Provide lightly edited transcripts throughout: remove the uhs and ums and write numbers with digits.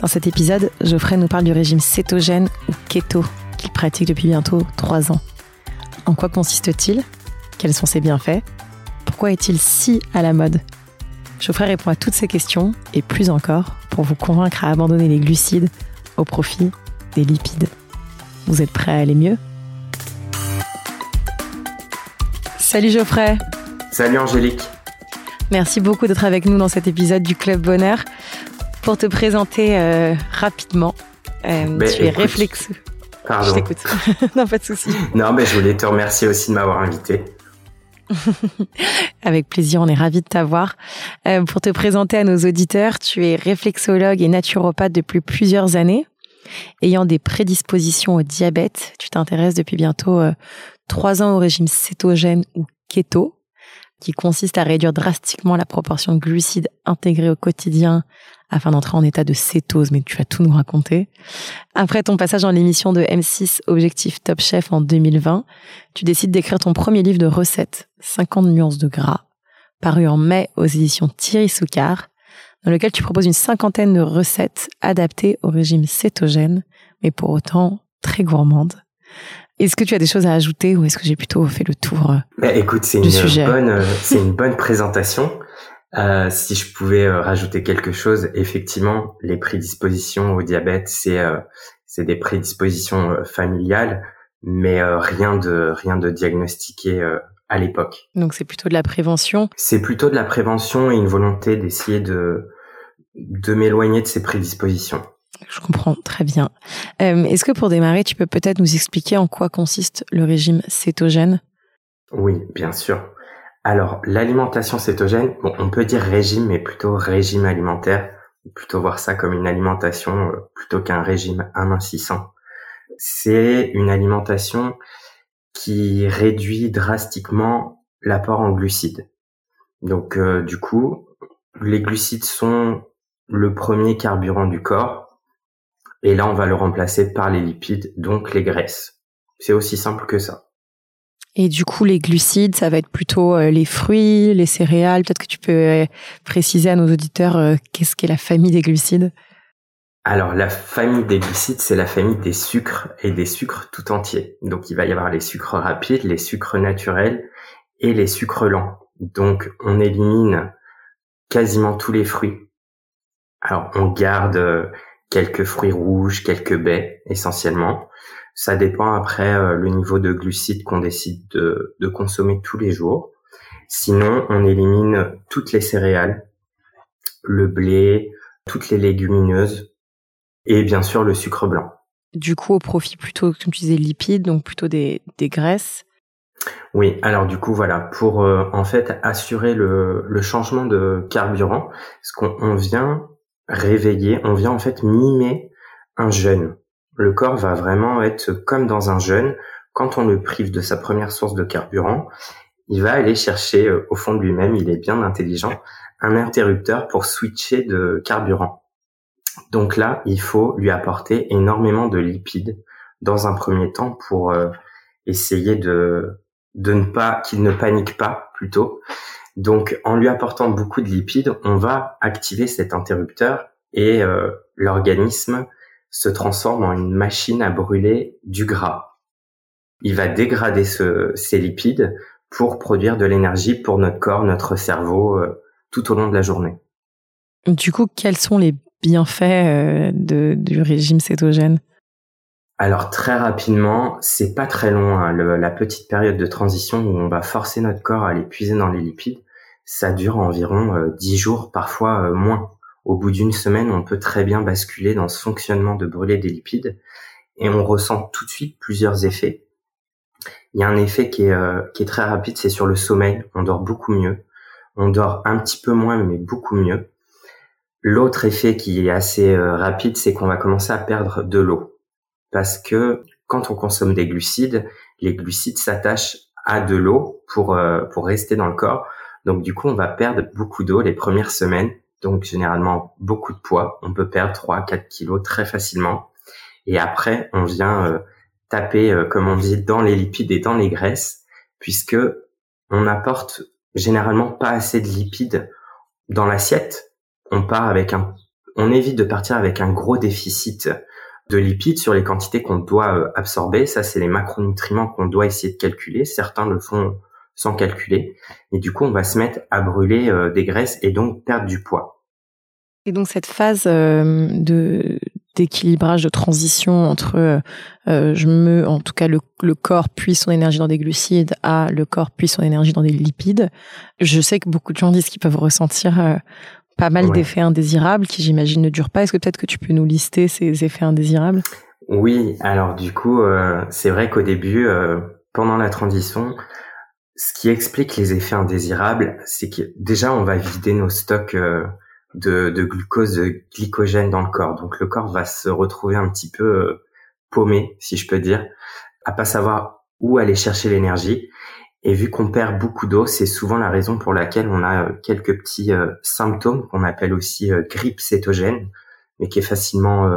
Dans cet épisode, Geoffrey nous parle du régime cétogène ou keto qu'il pratique depuis bientôt 3 ans. En quoi consiste-t-il? Quels sont ses bienfaits? Pourquoi est-il si à la mode? Geoffrey répond à toutes ces questions et plus encore pour vous convaincre à abandonner les glucides au profit des lipides. Vous êtes prêts à aller mieux? Salut Geoffrey. Salut Angélique. Merci beaucoup d'être avec nous dans cet épisode du Club Bonheur. Pour te présenter rapidement, tu es réflexe. Pardon. Je t'écoute. Non, pas de souci. Non, mais je voulais te remercier aussi de m'avoir invité. Avec plaisir, on est ravis de t'avoir. Pour te présenter à nos auditeurs, tu es réflexologue et naturopathe depuis plusieurs années. Ayant des prédispositions au diabète, tu t'intéresses depuis bientôt 3 ans au régime cétogène ou keto, qui consiste à réduire drastiquement la proportion de glucides intégrés au quotidien afin d'entrer en état de cétose, mais tu vas tout nous raconter. Après ton passage dans l'émission de M6 Objectif Top Chef en 2020, tu décides d'écrire ton premier livre de recettes, 50 nuances de gras, paru en mai aux éditions Thierry Soucar, dans lequel tu proposes une 50aine de recettes adaptées au régime cétogène, mais pour autant très gourmandes. Est-ce que tu as des choses à ajouter ou est-ce que j'ai plutôt fait le tour du sujet? C'est une bonne présentation. Si je pouvais rajouter quelque chose, effectivement, les prédispositions au diabète, c'est des prédispositions familiales, mais rien de diagnostiqué à l'époque. Donc c'est plutôt de la prévention. C'est plutôt de la prévention et une volonté d'essayer de m'éloigner de ces prédispositions. Je comprends très bien. Est-ce que pour démarrer, tu peux peut-être nous expliquer en quoi consiste le régime cétogène? Oui, bien sûr. Alors, l'alimentation cétogène, on peut dire régime, mais plutôt régime alimentaire, plutôt voir ça comme une alimentation plutôt qu'un régime amincissant. C'est une alimentation qui réduit drastiquement l'apport en glucides. Donc, du coup, les glucides sont le premier carburant du corps, et là, on va le remplacer par les lipides, donc les graisses. C'est aussi simple que ça. Et du coup, les glucides, ça va être plutôt les fruits, les céréales. Peut-être que tu peux préciser à nos auditeurs qu'est-ce qu'est la famille des glucides? Alors, la famille des glucides, c'est la famille des sucres et des sucres tout entiers. Donc, il va y avoir les sucres rapides, les sucres naturels et les sucres lents. Donc, on élimine quasiment tous les fruits. Alors, on garde quelques fruits rouges, quelques baies essentiellement. Ça dépend après le niveau de glucides qu'on décide de consommer tous les jours. Sinon, on élimine toutes les céréales, le blé, toutes les légumineuses et bien sûr le sucre blanc. Du coup, au profit plutôt, comme tu disais, lipides, donc plutôt des graisses. Oui, alors du coup, voilà, pour en fait assurer le changement de carburant, ce qu'on vient réveiller, on vient en fait mimer un jeûne. Le corps va vraiment être comme dans un jeûne. Quand on le prive de sa première source de carburant, il va aller chercher au fond de lui-même, il est bien intelligent, un interrupteur pour switcher de carburant. Donc là, il faut lui apporter énormément de lipides dans un premier temps pour essayer de ne pas, qu'il ne panique pas plutôt. Donc en lui apportant beaucoup de lipides, on va activer cet interrupteur et l'organisme se transforme en une machine à brûler du gras. Il va dégrader ces lipides pour produire de l'énergie pour notre corps, notre cerveau, tout au long de la journée. Du coup, quels sont les bienfaits du régime cétogène? Alors très rapidement, c'est pas très long, hein, la petite période de transition où on va forcer notre corps à l'épuiser dans les lipides, ça dure environ 10 jours, parfois moins. Au bout d'une semaine, on peut très bien basculer dans ce fonctionnement de brûler des lipides et on ressent tout de suite plusieurs effets. Il y a un effet qui est très rapide, c'est sur le sommeil. On dort beaucoup mieux. On dort un petit peu moins, mais beaucoup mieux. L'autre effet qui est assez rapide, c'est qu'on va commencer à perdre de l'eau. Parce que quand on consomme des glucides, les glucides s'attachent à de l'eau pour rester dans le corps. Donc du coup, on va perdre beaucoup d'eau les premières semaines. Donc généralement, beaucoup de poids. On peut perdre 3-4 kilos très facilement. Et après, on vient taper, comme on dit, dans les lipides et dans les graisses, puisque on n'apporte généralement pas assez de lipides dans l'assiette. On évite de partir avec un gros déficit de lipides sur les quantités qu'on doit absorber. Ça, c'est les macronutriments qu'on doit essayer de calculer. Certains le font sans calculer. Et du coup, on va se mettre à brûler des graisses et donc perdre du poids. Et donc, cette phase d'équilibrage, de transition entre le corps puise son énergie dans des glucides à le corps puise son énergie dans des lipides. Je sais que beaucoup de gens disent qu'ils peuvent ressentir pas mal d'effets indésirables qui, j'imagine, ne durent pas. Est-ce que peut-être que tu peux nous lister ces effets indésirables ? Oui, alors du coup, c'est vrai qu'au début, pendant la transition, ce qui explique les effets indésirables, c'est que déjà, on va vider nos stocks de glucose, de glycogène dans le corps. Donc, le corps va se retrouver un petit peu paumé, si je peux dire, à pas savoir où aller chercher l'énergie. Et vu qu'on perd beaucoup d'eau, c'est souvent la raison pour laquelle on a quelques petits symptômes qu'on appelle aussi grippe cétogène, mais qui est facilement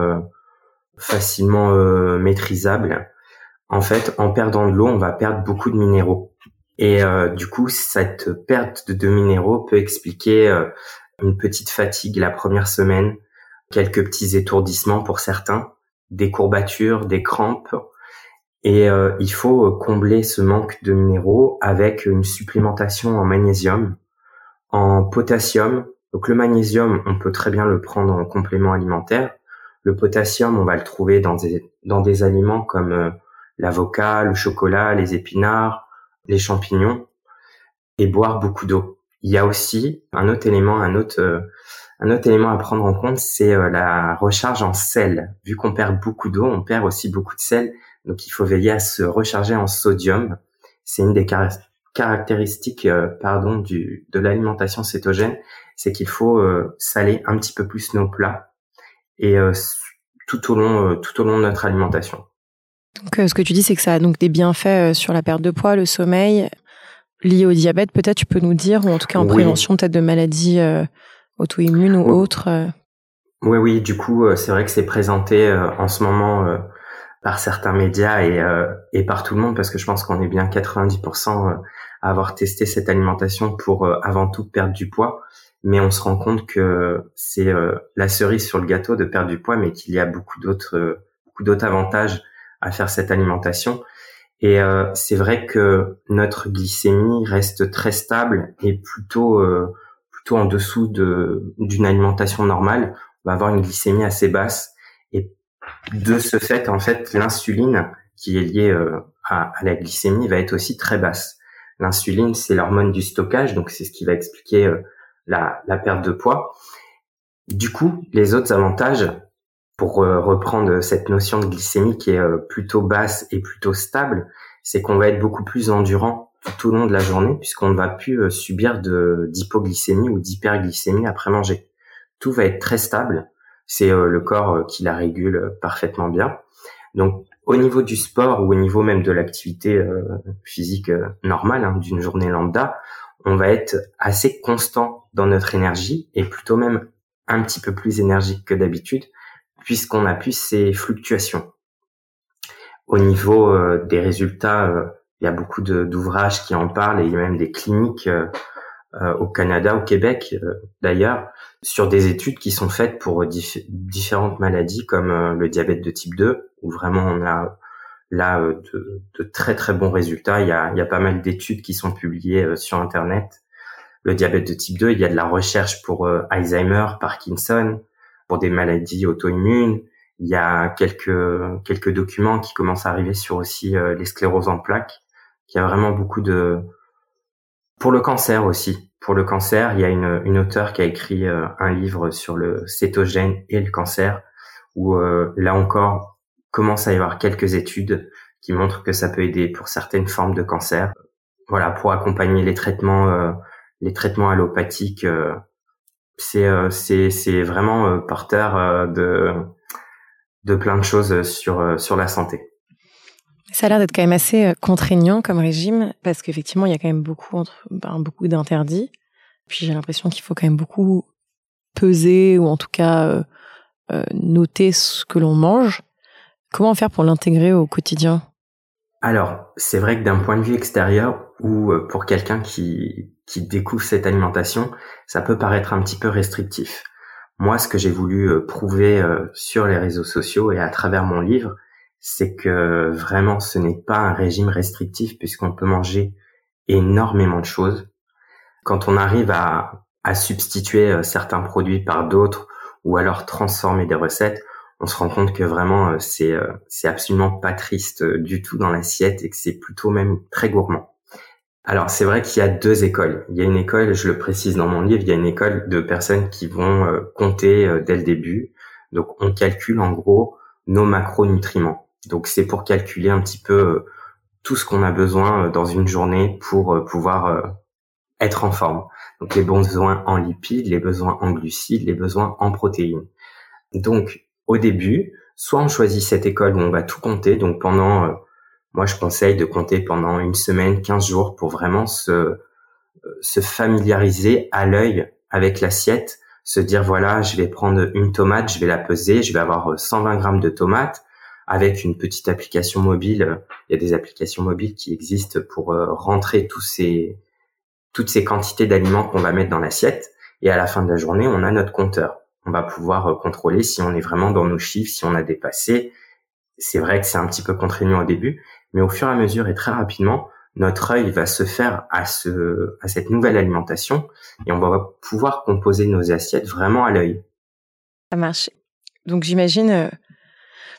maîtrisable. En fait, en perdant de l'eau, on va perdre beaucoup de minéraux. Et du coup, cette perte de minéraux peut expliquer une petite fatigue la première semaine, quelques petits étourdissements pour certains, des courbatures, des crampes. Et il faut combler ce manque de minéraux avec une supplémentation en magnésium, en potassium. Donc le magnésium, on peut très bien le prendre en complément alimentaire. Le potassium, on va le trouver dans des aliments comme l'avocat, le chocolat, les épinards, les champignons, et boire beaucoup d'eau. Il y a aussi un autre élément à prendre en compte, c'est la recharge en sel. Vu qu'on perd beaucoup d'eau, on perd aussi beaucoup de sel, donc il faut veiller à se recharger en sodium. C'est une des caractéristiques de l'alimentation cétogène, c'est qu'il faut saler un petit peu plus nos plats et tout au long de notre alimentation. Donc ce que tu dis, c'est que ça a donc des bienfaits sur la perte de poids, le sommeil. Lié au diabète, peut-être tu peux nous dire, ou en tout cas en prévention peut-être de maladies auto-immunes ou autres. Oui, du coup, c'est vrai que c'est présenté en ce moment par certains médias et par tout le monde, parce que je pense qu'on est bien 90% à avoir testé cette alimentation pour avant tout perdre du poids, mais on se rend compte que c'est la cerise sur le gâteau de perdre du poids, mais qu'il y a beaucoup d'autres avantages à faire cette alimentation. Et c'est vrai que notre glycémie reste très stable et plutôt en dessous d'une alimentation normale. On va avoir une glycémie assez basse et de ce fait, en fait, l'insuline qui est liée à la glycémie va être aussi très basse. L'insuline, c'est l'hormone du stockage, donc c'est ce qui va expliquer la perte de poids. Du coup, les autres avantages, pour reprendre cette notion de glycémie qui est plutôt basse et plutôt stable, c'est qu'on va être beaucoup plus endurant tout au long de la journée puisqu'on ne va plus subir d'hypoglycémie ou d'hyperglycémie après manger. Tout va être très stable, c'est le corps qui la régule parfaitement bien. Donc au niveau du sport ou au niveau même de l'activité physique normale d'une journée lambda, on va être assez constant dans notre énergie et plutôt même un petit peu plus énergique que d'habitude, puisqu'on appuie ces fluctuations. Au niveau des résultats, il y a beaucoup d'ouvrages qui en parlent, et il y a même des cliniques au Canada, au Québec d'ailleurs, sur des études qui sont faites pour différentes maladies comme le diabète de type 2, où vraiment on a là de très très bons résultats. Il y a pas mal d'études qui sont publiées sur Internet. Le diabète de type 2, il y a de la recherche pour Alzheimer, Parkinson, pour des maladies auto-immunes. Il y a quelques documents qui commencent à arriver sur aussi les scléroses en plaques. Il y a vraiment beaucoup de... Pour le cancer aussi. Pour le cancer, il y a une auteure qui a écrit un livre sur le cétogène et le cancer, où là encore, commence à y avoir quelques études qui montrent que ça peut aider pour certaines formes de cancer. Voilà, pour accompagner les traitements allopathiques c'est vraiment porteur de plein de choses sur la santé. Ça a l'air d'être quand même assez contraignant comme régime, parce qu'effectivement, il y a quand même beaucoup d'interdits. Puis j'ai l'impression qu'il faut quand même beaucoup peser, ou en tout cas noter ce que l'on mange. Comment faire pour l'intégrer au quotidien ? Alors, c'est vrai que d'un point de vue extérieur, ou pour quelqu'un qui découvre cette alimentation, ça peut paraître un petit peu restrictif. Moi, ce que j'ai voulu prouver sur les réseaux sociaux et à travers mon livre, c'est que vraiment, ce n'est pas un régime restrictif, puisqu'on peut manger énormément de choses. Quand on arrive à substituer certains produits par d'autres, ou alors transformer des recettes, on se rend compte que vraiment, c'est absolument pas triste du tout dans l'assiette, et que c'est plutôt même très gourmand. Alors, c'est vrai qu'il y a deux écoles. Il y a une école, je le précise dans mon livre, il y a une école de personnes qui vont compter dès le début. Donc, on calcule en gros nos macronutriments. Donc, c'est pour calculer un petit peu tout ce qu'on a besoin dans une journée pour pouvoir être en forme. Donc, les besoins en lipides, les besoins en glucides, les besoins en protéines. Donc, au début, soit on choisit cette école où on va tout compter. Donc, moi, je conseille de compter pendant une semaine, 15 jours pour vraiment se familiariser à l'œil avec l'assiette, se dire voilà, je vais prendre une tomate, je vais la peser, je vais avoir 120 grammes de tomates avec une petite application mobile. Il y a des applications mobiles qui existent pour rentrer toutes ces quantités d'aliments qu'on va mettre dans l'assiette. Et à la fin de la journée, on a notre compteur. On va pouvoir contrôler si on est vraiment dans nos chiffres, si on a dépassé. C'est vrai que c'est un petit peu contraignant au début, mais au fur et à mesure et très rapidement, notre œil va se faire à cette nouvelle alimentation et on va pouvoir composer nos assiettes vraiment à l'œil. Ça marche. Donc j'imagine,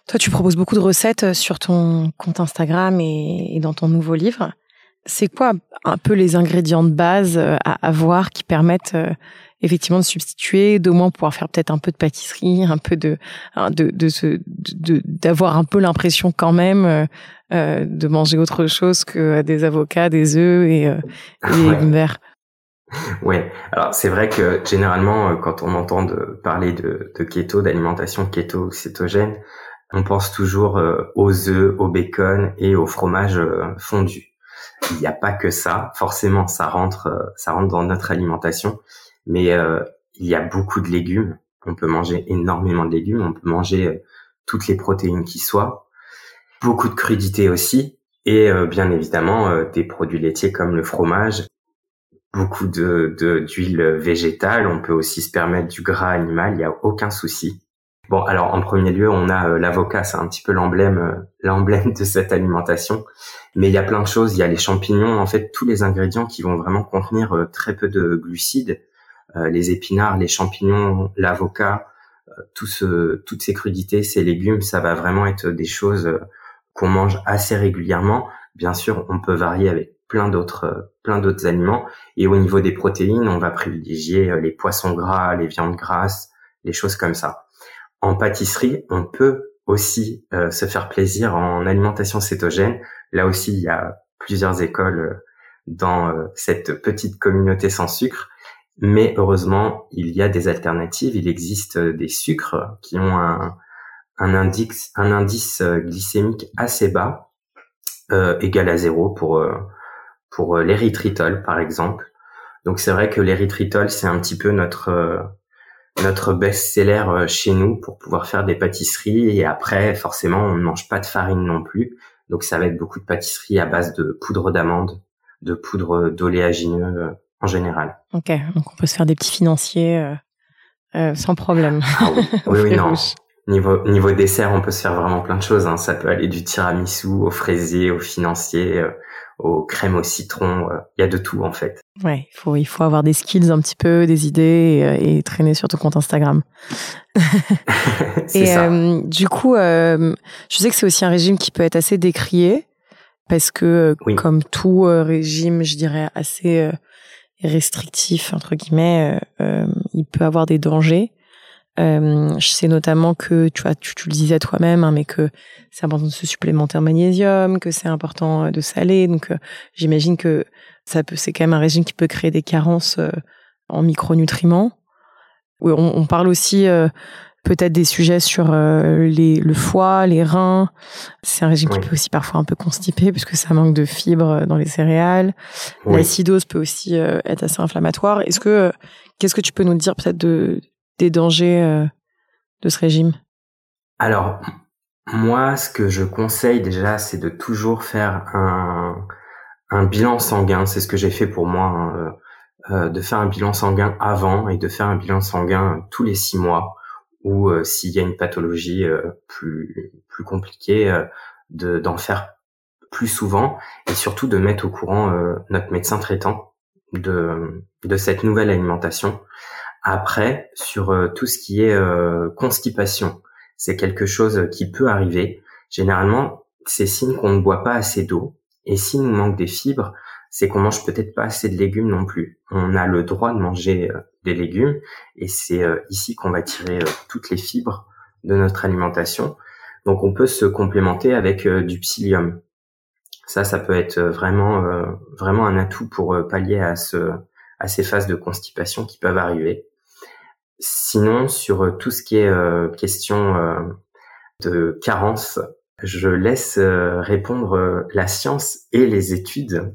toi tu proposes beaucoup de recettes sur ton compte Instagram et dans ton nouveau livre. C'est quoi un peu les ingrédients de base à avoir qui permettent effectivement de substituer, d'au moins pouvoir faire peut-être un peu de pâtisserie, un peu d'avoir un peu l'impression quand même de manger autre chose que des avocats, des œufs et des légumes verts. Ouais. Alors c'est vrai que généralement quand on entend parler de keto, d'alimentation keto, cétogène, on pense toujours aux œufs, au bacon et au fromage fondu. Il n'y a pas que ça, forcément ça rentre dans notre alimentation, mais il y a beaucoup de légumes, on peut manger énormément de légumes, on peut manger toutes les protéines qui soient, beaucoup de crudités aussi, et bien évidemment des produits laitiers comme le fromage, beaucoup d'huile végétale, on peut aussi se permettre du gras animal, il n'y a aucun souci. Bon, alors en premier lieu, on a l'avocat, c'est un petit peu l'emblème de cette alimentation. Mais il y a plein de choses, il y a les champignons, en fait tous les ingrédients qui vont vraiment contenir très peu de glucides, les épinards, les champignons, l'avocat, toutes ces crudités, ces légumes, ça va vraiment être des choses qu'on mange assez régulièrement. Bien sûr, on peut varier avec plein d'autres aliments. Et au niveau des protéines, on va privilégier les poissons gras, les viandes grasses, les choses comme ça. En pâtisserie, on peut aussi se faire plaisir en alimentation cétogène. Là aussi, il y a plusieurs écoles dans cette petite communauté sans sucre. Mais heureusement, il y a des alternatives. Il existe des sucres qui ont un indice glycémique assez bas, égal à 0 pour l'érythritol, par exemple. Donc c'est vrai que l'érythritol, c'est un petit peu notre best-seller chez nous pour pouvoir faire des pâtisseries. Et après, forcément, on ne mange pas de farine non plus. Donc, ça va être beaucoup de pâtisseries à base de poudre d'amande, de poudre d'oléagineux en général. Ok, donc on peut se faire des petits financiers sans problème. Ah oui, oui non. Niveau dessert, on peut se faire vraiment plein de choses. Hein. Ça peut aller du tiramisu au fraisier, au financier, aux crèmes au citron, il y a de tout en fait. Ouais, il faut avoir des skills un petit peu, des idées et traîner sur ton compte Instagram. C'est et ça. Du coup, je sais que c'est aussi un régime qui peut être assez décrié parce que oui. Comme tout régime, je dirais assez restrictif entre guillemets, il peut avoir des dangers. Je sais notamment que tu le disais toi-même, hein, mais que c'est important de se supplémenter en magnésium, que c'est important de saler. Donc j'imagine que c'est quand même un régime qui peut créer des carences en micronutriments. On parle aussi peut-être des sujets sur le foie, les reins. C'est un régime qui peut aussi parfois un peu constiper parce que ça manque de fibres dans les céréales. Oui. L'acidose peut aussi être assez inflammatoire. Qu'est-ce que tu peux nous dire peut-être des dangers de ce régime? Alors, moi, ce que je conseille déjà, c'est de toujours faire un bilan sanguin. C'est ce que j'ai fait pour moi, de faire un bilan sanguin avant et de faire un bilan sanguin tous les 6 mois ou s'il y a une pathologie plus compliquée, d'en faire plus souvent et surtout de mettre au courant notre médecin traitant de cette nouvelle alimentation. Après, sur tout ce qui est constipation, c'est quelque chose qui peut arriver. Généralement, c'est signe qu'on ne boit pas assez d'eau. Et s'il nous manque des fibres, c'est qu'on mange peut-être pas assez de légumes non plus. On a le droit de manger des légumes et c'est ici qu'on va tirer toutes les fibres de notre alimentation. Donc, on peut se complémenter avec du psyllium. Ça peut être vraiment un atout pour pallier à ces phases de constipation qui peuvent arriver. Sinon, sur tout ce qui est question de carence, je laisse répondre la science et les études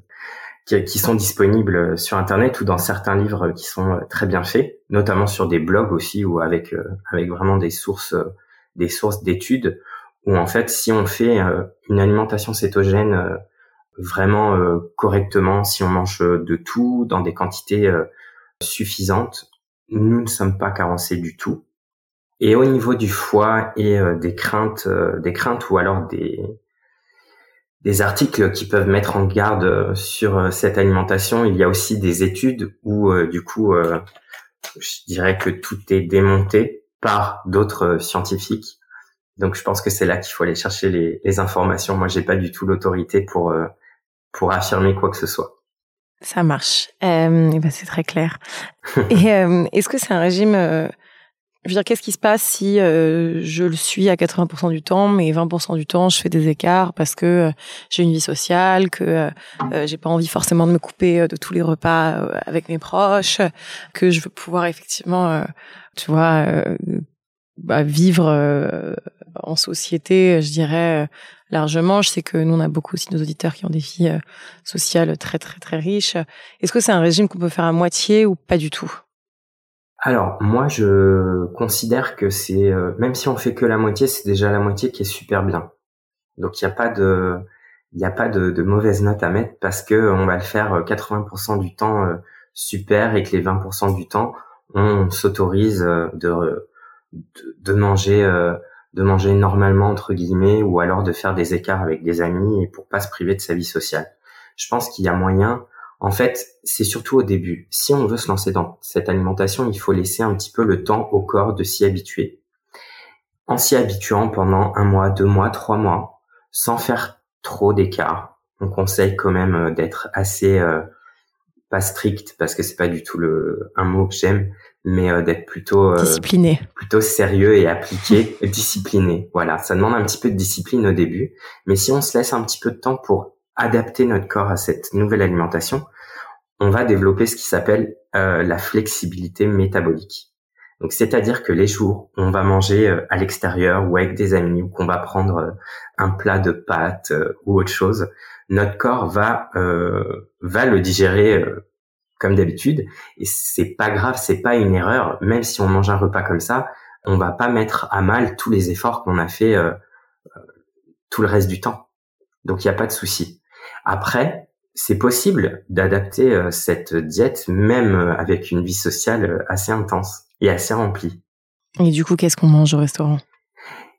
qui sont disponibles sur Internet ou dans certains livres qui sont très bien faits, notamment sur des blogs aussi ou avec vraiment des sources d'études où en fait, si on fait une alimentation cétogène vraiment correctement, si on mange de tout dans des quantités suffisantes, nous ne sommes pas carencés du tout. Et au niveau du foie et des craintes ou alors des articles qui peuvent mettre en garde sur cette alimentation, il y a aussi des études où du coup je dirais que tout est démonté par d'autres scientifiques. Donc je pense que c'est là qu'il faut aller chercher les informations. Moi, j'ai pas du tout l'autorité pour affirmer quoi que ce soit. Ça marche. Et ben c'est très clair. Et est-ce que c'est un régime je veux dire, qu'est-ce qui se passe si je le suis à 80% du temps, mais 20% du temps, je fais des écarts parce que j'ai une vie sociale, que j'ai pas envie forcément de me couper de tous les repas avec mes proches, que je veux pouvoir effectivement, vivre en société, je dirais largement. Je sais que nous, on a beaucoup aussi nos auditeurs qui ont des vies sociales très, très, très riches. Est-ce que c'est un régime qu'on peut faire à moitié ou pas du tout ? Alors, moi, je considère que c'est, même si on fait que la moitié, c'est déjà la moitié qui est super bien. Donc, il n'y a pas de mauvaise note à mettre parce que on va le faire 80% du temps super et que les 20% du temps, on s'autorise de manger normalement, entre guillemets, ou alors de faire des écarts avec des amis et pour pas se priver de sa vie sociale. Je pense qu'il y a moyen. En fait, c'est surtout au début. Si on veut se lancer dans cette alimentation, il faut laisser un petit peu le temps au corps de s'y habituer. En s'y habituant pendant 1 mois, 2 mois, 3 mois, sans faire trop d'écart. On conseille quand même d'être assez, pas strict, parce que c'est pas du tout un mot que j'aime, mais d'être plutôt... discipliné. Plutôt sérieux et appliqué, discipliné. Voilà, ça demande un petit peu de discipline au début. Mais si on se laisse un petit peu de temps pour adapter notre corps à cette nouvelle alimentation, on va développer ce qui s'appelle la flexibilité métabolique. Donc, c'est-à-dire que les jours où on va manger à l'extérieur ou avec des amis ou qu'on va prendre un plat de pâtes ou autre chose, notre corps va le digérer comme d'habitude et c'est pas grave, c'est pas une erreur. Même si on mange un repas comme ça, on va pas mettre à mal tous les efforts qu'on a fait tout le reste du temps. Donc, il n'y a pas de souci. Après, c'est possible d'adapter cette diète même avec une vie sociale assez intense et assez remplie. Et du coup, qu'est-ce qu'on mange au restaurant ?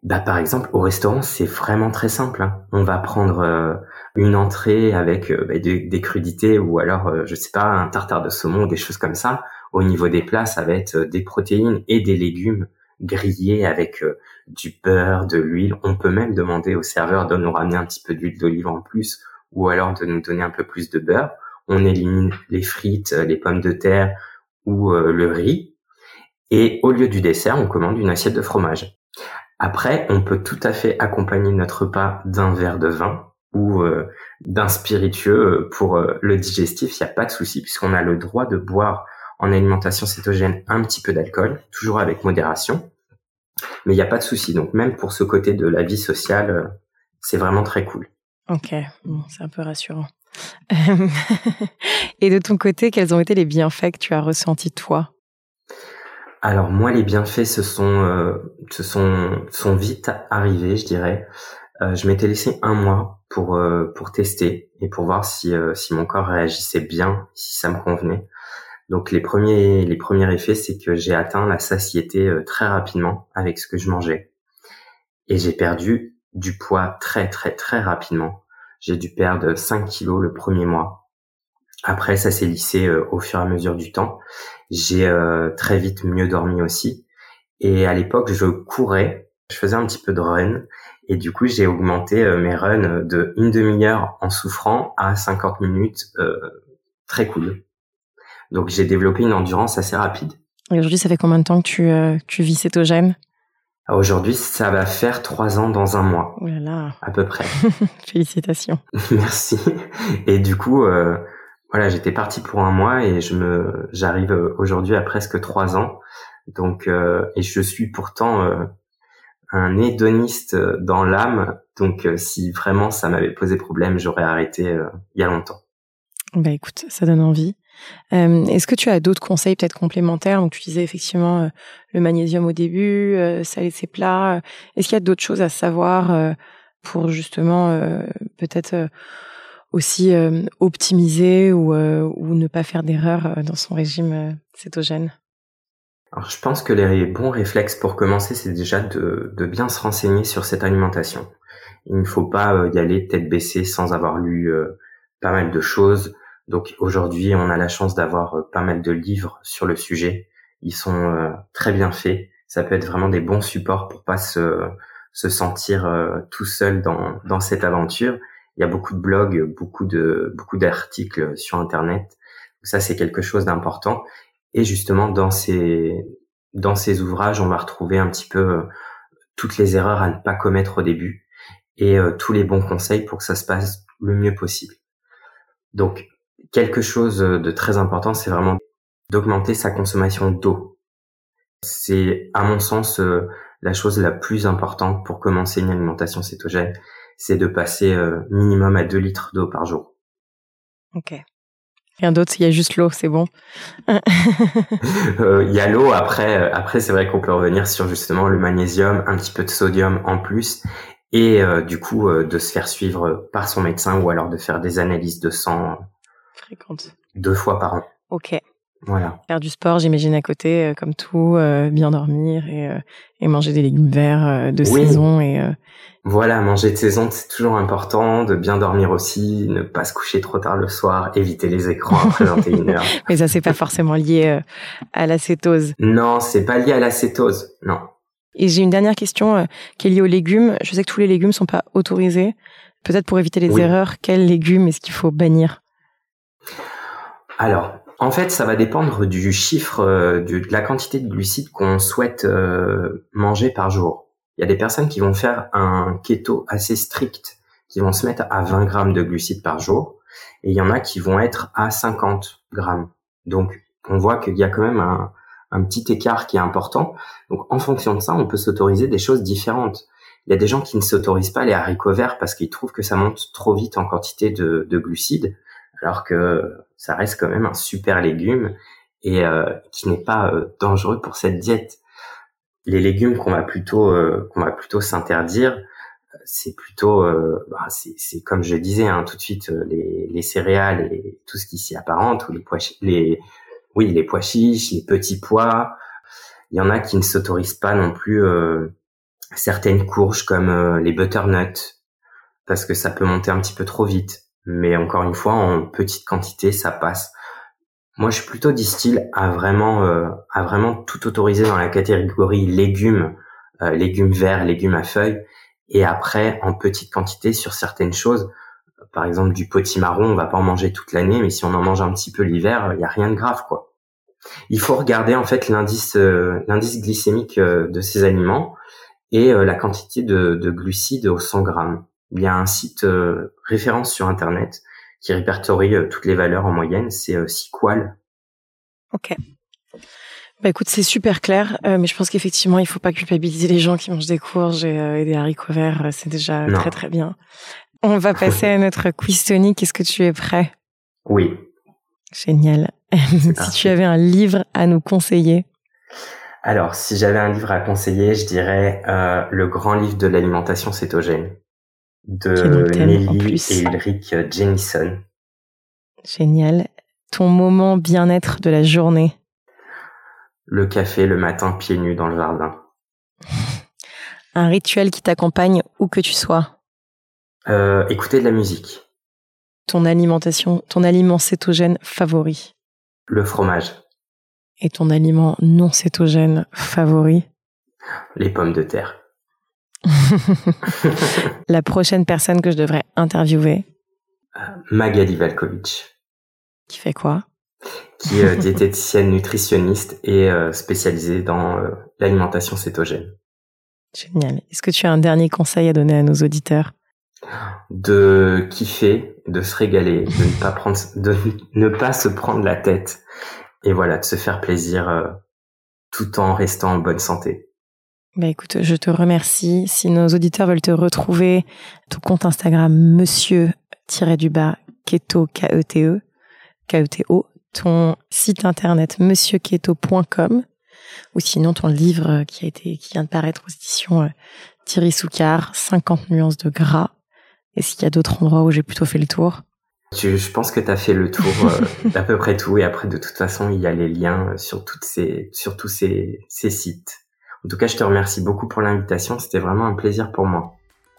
Bah, par exemple, au restaurant, c'est vraiment très simple, hein. On va prendre une entrée avec des crudités ou alors, je sais pas, un tartare de saumon, des choses comme ça. Au niveau des plats, ça va être des protéines et des légumes grillés avec du beurre, de l'huile. On peut même demander au serveur de nous ramener un petit peu d'huile d'olive en plus ou alors de nous donner un peu plus de beurre. On élimine les frites, les pommes de terre ou le riz. Et au lieu du dessert, on commande une assiette de fromage. Après, on peut tout à fait accompagner notre repas d'un verre de vin ou d'un spiritueux pour le digestif. Il n'y a pas de souci puisqu'on a le droit de boire en alimentation cétogène un petit peu d'alcool, toujours avec modération. Mais il n'y a pas de souci. Donc, même pour ce côté de la vie sociale, c'est vraiment très cool. Ok, bon, c'est un peu rassurant. Et de ton côté, quels ont été les bienfaits que tu as ressentis, toi? Alors, moi, les bienfaits sont vite arrivés, je dirais. Je m'étais laissé un mois pour tester et pour voir si mon corps réagissait bien, si ça me convenait. Donc les premiers effets, c'est que j'ai atteint la satiété très rapidement avec ce que je mangeais. Et j'ai perdu du poids très très très rapidement. J'ai dû perdre 5 kilos le premier mois. Après, ça s'est lissé au fur et à mesure du temps. J'ai très vite mieux dormi aussi. Et à l'époque, je courais, je faisais un petit peu de run. Et du coup, j'ai augmenté mes runs de une demi-heure en souffrant à 50 minutes très cool. Donc, j'ai développé une endurance assez rapide. Et aujourd'hui, ça fait combien de temps que tu vis cétogène? Aujourd'hui, ça va faire 3 ans dans un mois. Oh là là. À peu près. Félicitations. Merci. Et du coup, voilà, j'étais parti pour un mois et j'arrive aujourd'hui à presque 3 ans. Donc, et je suis pourtant un hédoniste dans l'âme. Donc, si vraiment ça m'avait posé problème, j'aurais arrêté il y a longtemps. Bah écoute, ça donne envie. Est-ce que tu as d'autres conseils peut-être complémentaires? Donc tu disais effectivement le magnésium au début, saler ses plats. Est-ce qu'il y a d'autres choses à savoir pour justement peut-être aussi optimiser ou ne pas faire d'erreur dans son régime cétogène? Alors je pense que les bons réflexes pour commencer, c'est déjà de bien se renseigner sur cette alimentation. Il ne faut pas y aller tête baissée sans avoir lu pas mal de choses. Donc aujourd'hui, on a la chance d'avoir pas mal de livres sur le sujet. Ils sont très bien faits. Ça peut être vraiment des bons supports pour pas se sentir tout seul dans cette aventure. Il y a beaucoup de blogs, beaucoup d'articles sur Internet. Donc ça, c'est quelque chose d'important. Et justement, dans ces ouvrages, on va retrouver un petit peu toutes les erreurs à ne pas commettre au début et tous les bons conseils pour que ça se passe le mieux possible. Donc, quelque chose de très important, c'est vraiment d'augmenter sa consommation d'eau. C'est, à mon sens, la chose la plus importante pour commencer une alimentation cétogène, c'est de passer minimum à 2 litres d'eau par jour. Ok. Rien d'autre, il y a juste l'eau, c'est bon. Il y a l'eau, après c'est vrai qu'on peut revenir sur justement le magnésium, un petit peu de sodium en plus. Et du coup, de se faire suivre par son médecin ou alors de faire des analyses de sang fréquentes 2 fois par an. Ok. Voilà. Faire du sport, j'imagine, à côté, comme tout, bien dormir et manger des légumes verts de saison. Et, voilà, manger de saison, c'est toujours important, de bien dormir aussi, ne pas se coucher trop tard le soir, éviter les écrans après 21h. Mais ça, c'est pas forcément lié à la cétose. Non, c'est pas lié à la cétose, non. Et j'ai une dernière question qui est liée aux légumes. Je sais que tous les légumes ne sont pas autorisés. Peut-être pour éviter les erreurs, quels légumes est-ce qu'il faut bannir? Alors, en fait, ça va dépendre du chiffre, de la quantité de glucides qu'on souhaite manger par jour. Il y a des personnes qui vont faire un keto assez strict, qui vont se mettre à 20 grammes de glucides par jour. Et il y en a qui vont être à 50 grammes. Donc, on voit qu'il y a quand même un petit écart qui est important. Donc, en fonction de ça, on peut s'autoriser des choses différentes. Il y a des gens qui ne s'autorisent pas les haricots verts parce qu'ils trouvent que ça monte trop vite en quantité de glucides, alors que ça reste quand même un super légume et qui n'est pas dangereux pour cette diète. Les légumes qu'on va plutôt s'interdire, c'est plutôt, c'est comme je disais, hein, tout de suite, les céréales et tout ce qui s'y apparente, ou les pois chiches, les petits pois. Il y en a qui ne s'autorisent pas non plus certaines courges comme les butternuts, parce que ça peut monter un petit peu trop vite. Mais encore une fois, en petite quantité, ça passe. Moi, je suis plutôt du style à vraiment tout autoriser dans la catégorie légumes, légumes verts, légumes à feuilles, et après, en petite quantité sur certaines choses. Par exemple, du potimarron, on va pas en manger toute l'année, mais si on en mange un petit peu l'hiver, il y a rien de grave, quoi. Il faut regarder, en fait, l'indice glycémique de ces aliments et la quantité de glucides aux 100 grammes. Il y a un site référence sur Internet qui répertorie toutes les valeurs en moyenne, c'est SIQUAL. Ok. Bah écoute, c'est super clair, mais je pense qu'effectivement, il faut pas culpabiliser les gens qui mangent des courges et des haricots verts, c'est déjà non. Très très bien. On va passer à notre quiz tonique, est-ce que tu es prêt? Oui. Génial. Si parfait. Tu avais un livre à nous conseiller? Alors, si j'avais un livre à conseiller, je dirais le grand livre de l'alimentation cétogène de Nelly et Ulrich Jensen. Génial. Ton moment bien-être de la journée? Le café le matin, pieds nus dans le jardin. Un rituel qui t'accompagne où que tu sois? Écouter de la musique. Ton aliment cétogène favori? Le fromage. Et ton aliment non cétogène favori? Les pommes de terre. La prochaine personne que je devrais interviewer? Magali Valkovich. Qui fait quoi? Qui est diététicienne nutritionniste et spécialisée dans l'alimentation cétogène. Génial. Est-ce que tu as un dernier conseil à donner à nos auditeurs? De kiffer, de se régaler, de ne pas se prendre la tête et voilà, de se faire plaisir tout en restant en bonne santé. Bah écoute, je te remercie. Si nos auditeurs veulent te retrouver, ton compte Instagram monsieur-du-bas-keto, K-E-T-O, ton site internet monsieurketo.com ou sinon ton livre qui vient de paraître aux éditions Thierry Soucar, 50 nuances de gras. Est-ce qu'il y a d'autres endroits où j'ai plutôt fait le tour? Je pense que tu as fait le tour d'à peu près tout. Et après, de toute façon, il y a les liens sur tous ces sites. En tout cas, je te remercie beaucoup pour l'invitation. C'était vraiment un plaisir pour moi.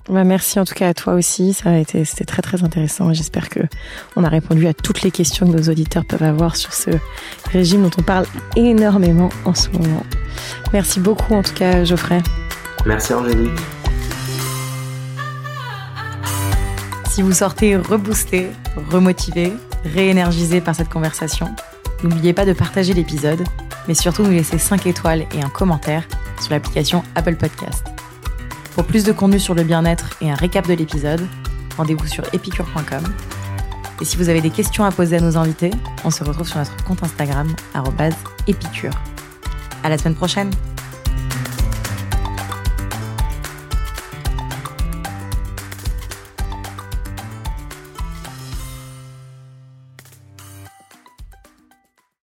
Bah, merci en tout cas à toi aussi. C'était très, très intéressant. Et j'espère qu'on a répondu à toutes les questions que nos auditeurs peuvent avoir sur ce régime dont on parle énormément en ce moment. Merci beaucoup en tout cas, Geoffrey. Merci Angélique. Si vous sortez reboosté, remotivé, réénergisé par cette conversation, n'oubliez pas de partager l'épisode, mais surtout nous laisser 5 étoiles et un commentaire sur l'application Apple Podcast. Pour plus de contenu sur le bien-être et un récap de l'épisode, rendez-vous sur epicure.com. Et si vous avez des questions à poser à nos invités, on se retrouve sur notre compte Instagram @epicure. À la semaine prochaine!